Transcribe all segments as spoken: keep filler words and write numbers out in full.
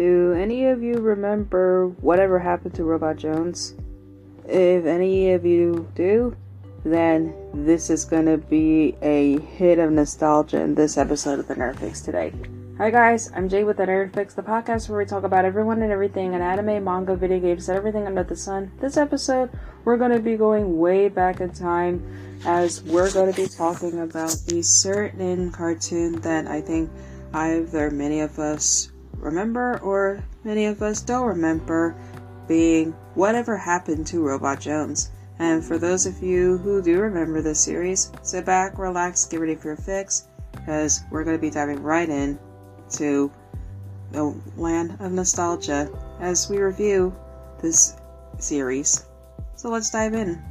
Do any of you remember Whatever Happened to Robot Jones? If any of you do, then this is going to be a hit of nostalgia in this episode of The Nerd Fix today. Hi guys, I'm Jay with The Nerd Fix, the podcast where we talk about everyone and everything in anime, manga, video games, and everything under the sun. This episode, we're going to be going way back in time as we're going to be talking about a certain cartoon that I think either many of us remember or many of us don't remember, being Whatever Happened to Robot Jones. And for those of you who do remember this series, sit back, relax, get ready for your fix, because we're going to be diving right in to the land of nostalgia as we review this series. So let's dive in.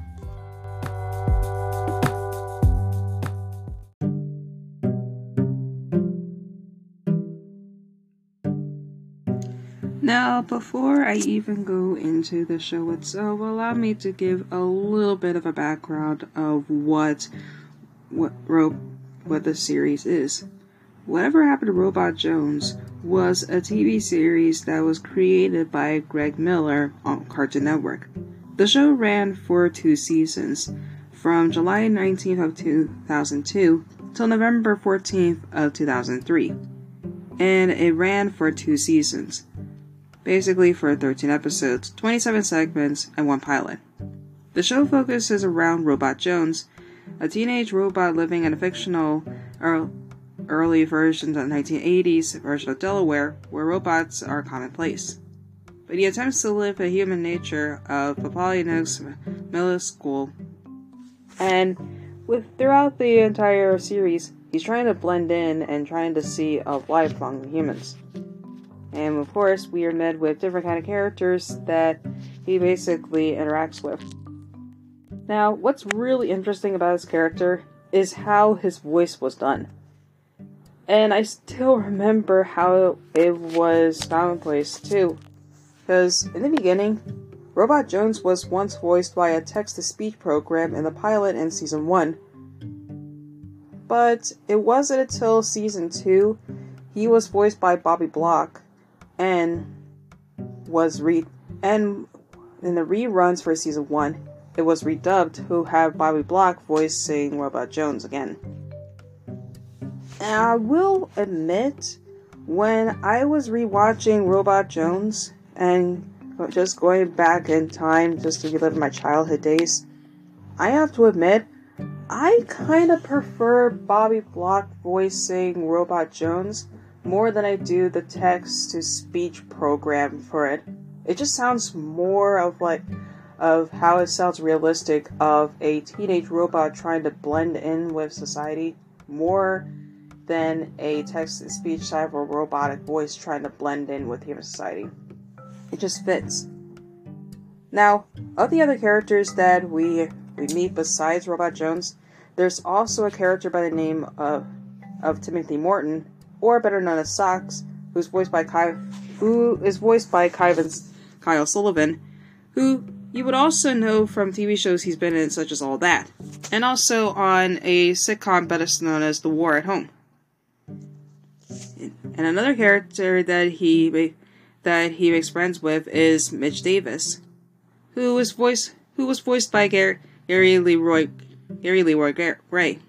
Now, before I even go into the show itself, allow me to give a little bit of a background of what what, what the series is. Whatever Happened to Robot Jones was a T V series that was created by Greg Miller on Cartoon Network. The show ran for two seasons, from July nineteenth of two thousand two till November fourteenth of two thousand three, and it ran for two seasons, basically for thirteen episodes, twenty-seven segments, and one pilot. The show focuses around Robot Jones, a teenage robot living in a fictional or early versions of the nineteen eighties version of Delaware, where robots are commonplace. But he attempts to live the human nature of the Polyneux Mihm School, and with throughout the entire series, he's trying to blend in and trying to see a life among humans. And of course, we are met with different kind of characters that he basically interacts with. Now, what's really interesting about his character is how his voice was done. And I still remember how it was commonplace too, because in the beginning, Robot Jones was once voiced by a text-to-speech program in the pilot in season one. But it wasn't until season two, he was voiced by Bobby Block, and was re and in the reruns for season one, it was redubbed to have Bobby Block voicing Robot Jones again. And I will admit, when I was rewatching Robot Jones and just going back in time just to relive my childhood days, I have to admit, I kind of prefer Bobby Block voicing Robot Jones more than I do the text-to-speech program for it. It just sounds more of like of how it sounds realistic of a teenage robot trying to blend in with society more than a text-to-speech type or robotic voice trying to blend in with human society. It just fits. Now, of the other characters that we we meet besides Robot Jones, there's also a character by the name of, of Timothy Morton, or better known as Sox, who's voiced by Ky- who is voiced by Kyvan's Kyle Sullivan, who you would also know from T V shows he's been in, such as All That, and also on a sitcom better known as The War at Home. And another character that he that he makes friends with is Mitch Davis, who was voiced who was voiced by Gary, Gary Leroy Gary Leroy Grey.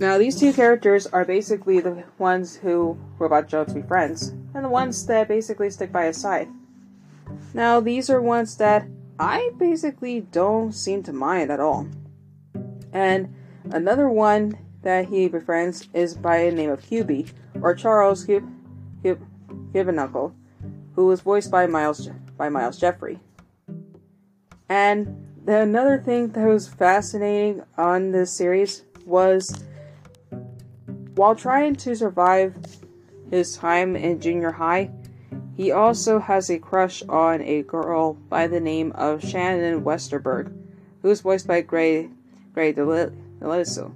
Now, these two characters are basically the ones who Robot Jones befriends, and the ones that basically stick by his side. Now, these are ones that I basically don't seem to mind at all. And another one that he befriends is by the name of Hubie, or Charles Hub- Hub- Hubinuckle, who was voiced by Miles Je- by Miles Jeffrey. And the, another thing that was fascinating on this series was, while trying to survive his time in junior high, he also has a crush on a girl by the name of Shannon Westerberg, who is voiced by Grey Grey DeLisle.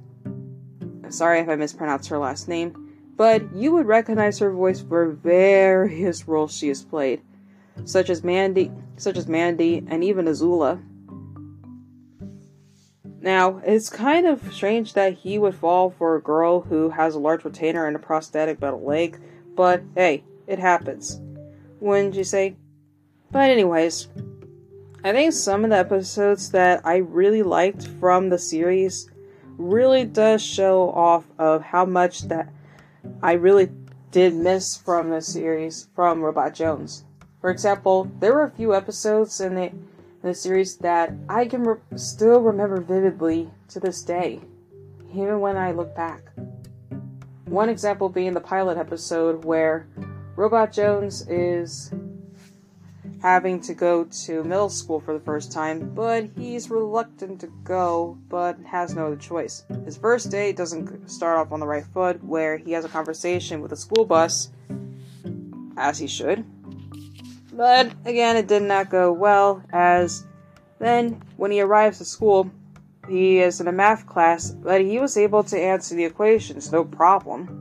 Sorry if I mispronounced her last name, but you would recognize her voice for various roles she has played, such as Mandy, such as Mandy, and even Azula. Now, it's kind of strange that he would fall for a girl who has a large retainer and a prosthetic metal leg, But hey, it happens. Wouldn't you say? But anyways, I think some of the episodes that I really liked from the series really does show off of how much that I really did miss from the series, from Robot Jones. For example, there were a few episodes in the, in the series that I can re- still remember vividly to this day, even when I look back. One example being the pilot episode where Robot Jones is having to go to middle school for the first time, but he's reluctant to go, but has no other choice. His first day doesn't start off on the right foot, where he has a conversation with a school bus, as he should. But again, it did not go well, as then, when he arrives at school, he is in a math class, but he was able to answer the equations, no problem.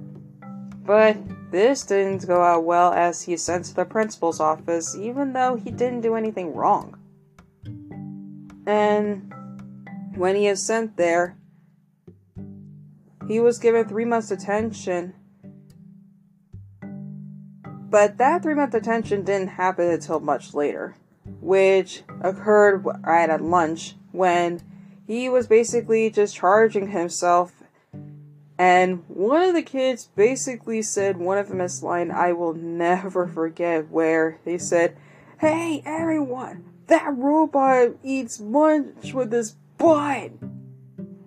But this didn't go out well, as he is sent to the principal's office, even though he didn't do anything wrong. And when he is sent there, he was given three months detention. But that three month detention didn't happen until much later, which occurred right at lunch, when he was basically just charging himself. And one of the kids basically said one of them is line I will never forget, where they said, "Hey everyone, that robot eats lunch with his butt."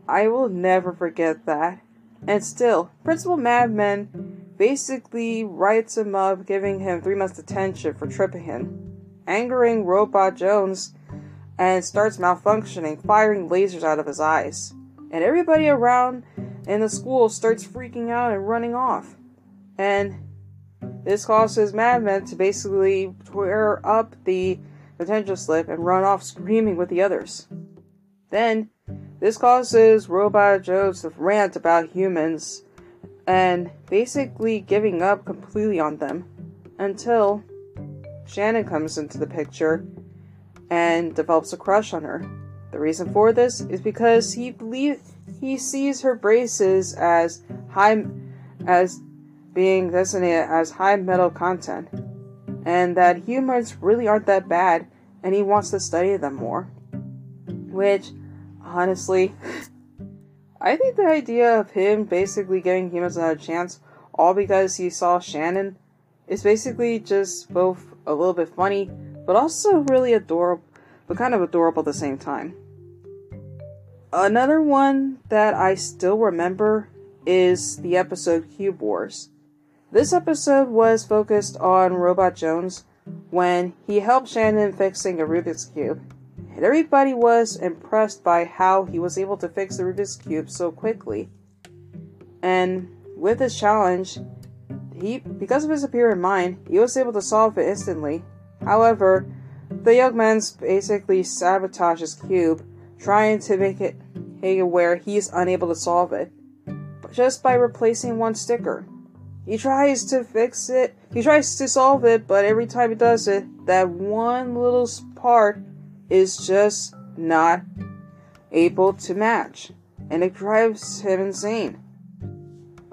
I will never forget that. And still, Principal Madman basically writes him up, giving him three months detention for tripping him, angering Robot Jones, and starts malfunctioning, firing lasers out of his eyes. And everybody around and the school starts freaking out and running off. And this causes Madman to basically tear up the detention slip and run off screaming with the others. Then, this causes Robot Jones to rant about humans and basically giving up completely on them, until Shannon comes into the picture and develops a crush on her. The reason for this is because he believes he sees her braces as high, as being designated as high metal content, and that humans really aren't that bad, and he wants to study them more. Which, honestly, I think the idea of him basically giving humans another chance, all because he saw Shannon, is basically just both a little bit funny, but also really adorable, but kind of adorable at the same time. Another one that I still remember is the episode Cube Wars. This episode was focused on Robot Jones when he helped Shannon fixing a Rubik's Cube. And everybody was impressed by how he was able to fix the Rubik's Cube so quickly. And with his challenge, he, because of his superior mind, he was able to solve it instantly. However, the young man basically sabotages Cube, trying to make it where he's unable to solve it, just by replacing one sticker. He tries to fix it, he tries to solve it, but every time he does it, that one little part is just not able to match, and it drives him insane.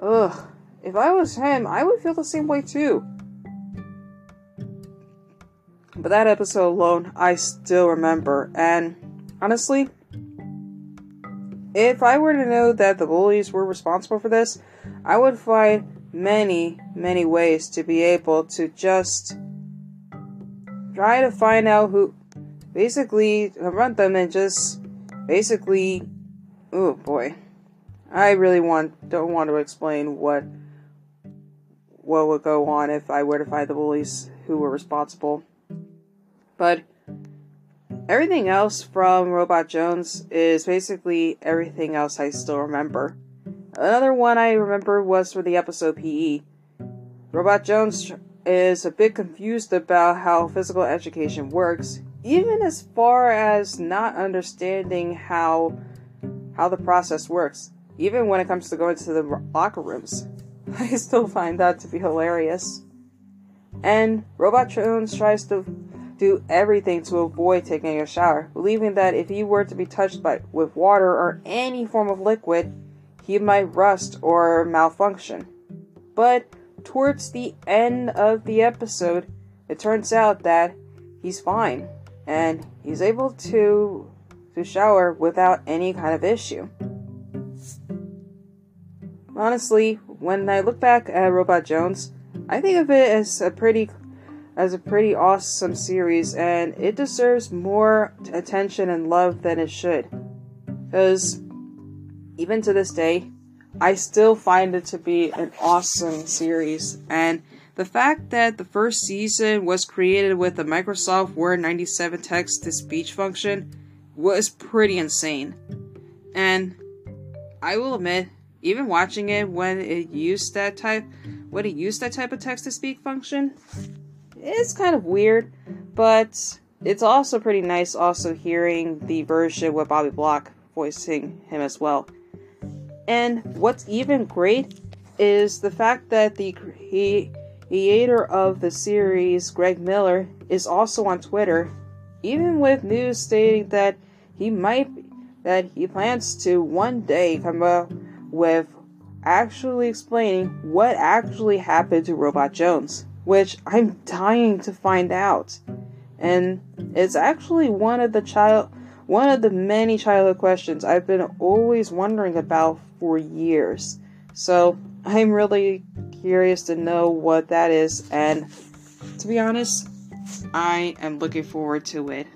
Ugh, if I was him, I would feel the same way too. But that episode alone, I still remember, and honestly, if I were to know that the bullies were responsible for this, I would find many, many ways to be able to just try to find out who, basically confront them and just basically, oh boy, I really want don't want to explain what what would go on if I were to find the bullies who were responsible. But everything else from Robot Jones is basically everything else I still remember. Another one I remember was for the episode P E. Robot Jones is a bit confused about how physical education works, even as far as not understanding how how the process works, even when it comes to going to the locker rooms. I still find that to be hilarious. And Robot Jones tries to do everything to avoid taking a shower, believing that if he were to be touched by with water or any form of liquid, he might rust or malfunction. But towards the end of the episode, it turns out that he's fine, and he's able to, to shower without any kind of issue. Honestly, when I look back at Robot Jones, I think of it as a pretty as a pretty awesome series, and it deserves more attention and love than it should. Because even to this day, I still find it to be an awesome series, and the fact that the first season was created with the Microsoft Word ninety-seven text-to-speech function was pretty insane. And I will admit, even watching it when it used that type, when it used that type of text-to-speak function, it's kind of weird, but it's also pretty nice also hearing the version with Bobby Block voicing him as well. And what's even great is the fact that the creator of the series, Greg Miller, is also on Twitter, even with news stating that he might, that he plans to one day come up with actually explaining what actually happened to Robot Jones, which I'm dying to find out. And it's actually one of the child, one of the many childhood questions I've been always wondering about for years. So I'm really curious to know what that is, and to be honest, I am looking forward to it.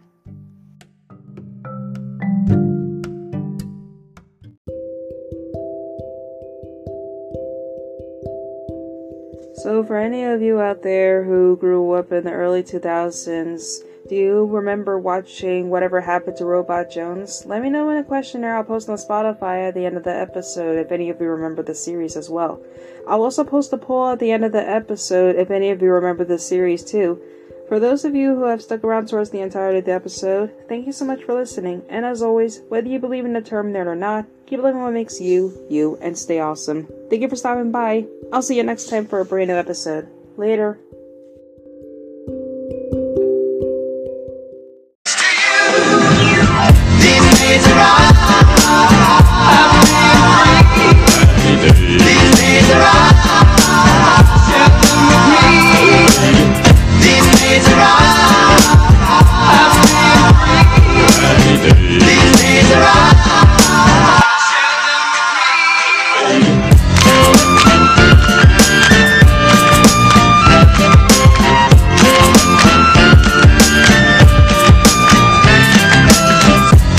So for any of you out there who grew up in the early two thousands, do you remember watching Whatever Happened to Robot Jones? Let me know in a questionnaire I'll post on Spotify at the end of the episode if any of you remember the series as well. I'll also post a poll at the end of the episode if any of you remember the series too. For those of you who have stuck around towards the entirety of the episode, thank you so much for listening. And as always, whether you believe in the term nerd or not, keep living what makes you, you, and stay awesome. Thank you for stopping by. I'll see you next time for a brand new episode. Later. These days are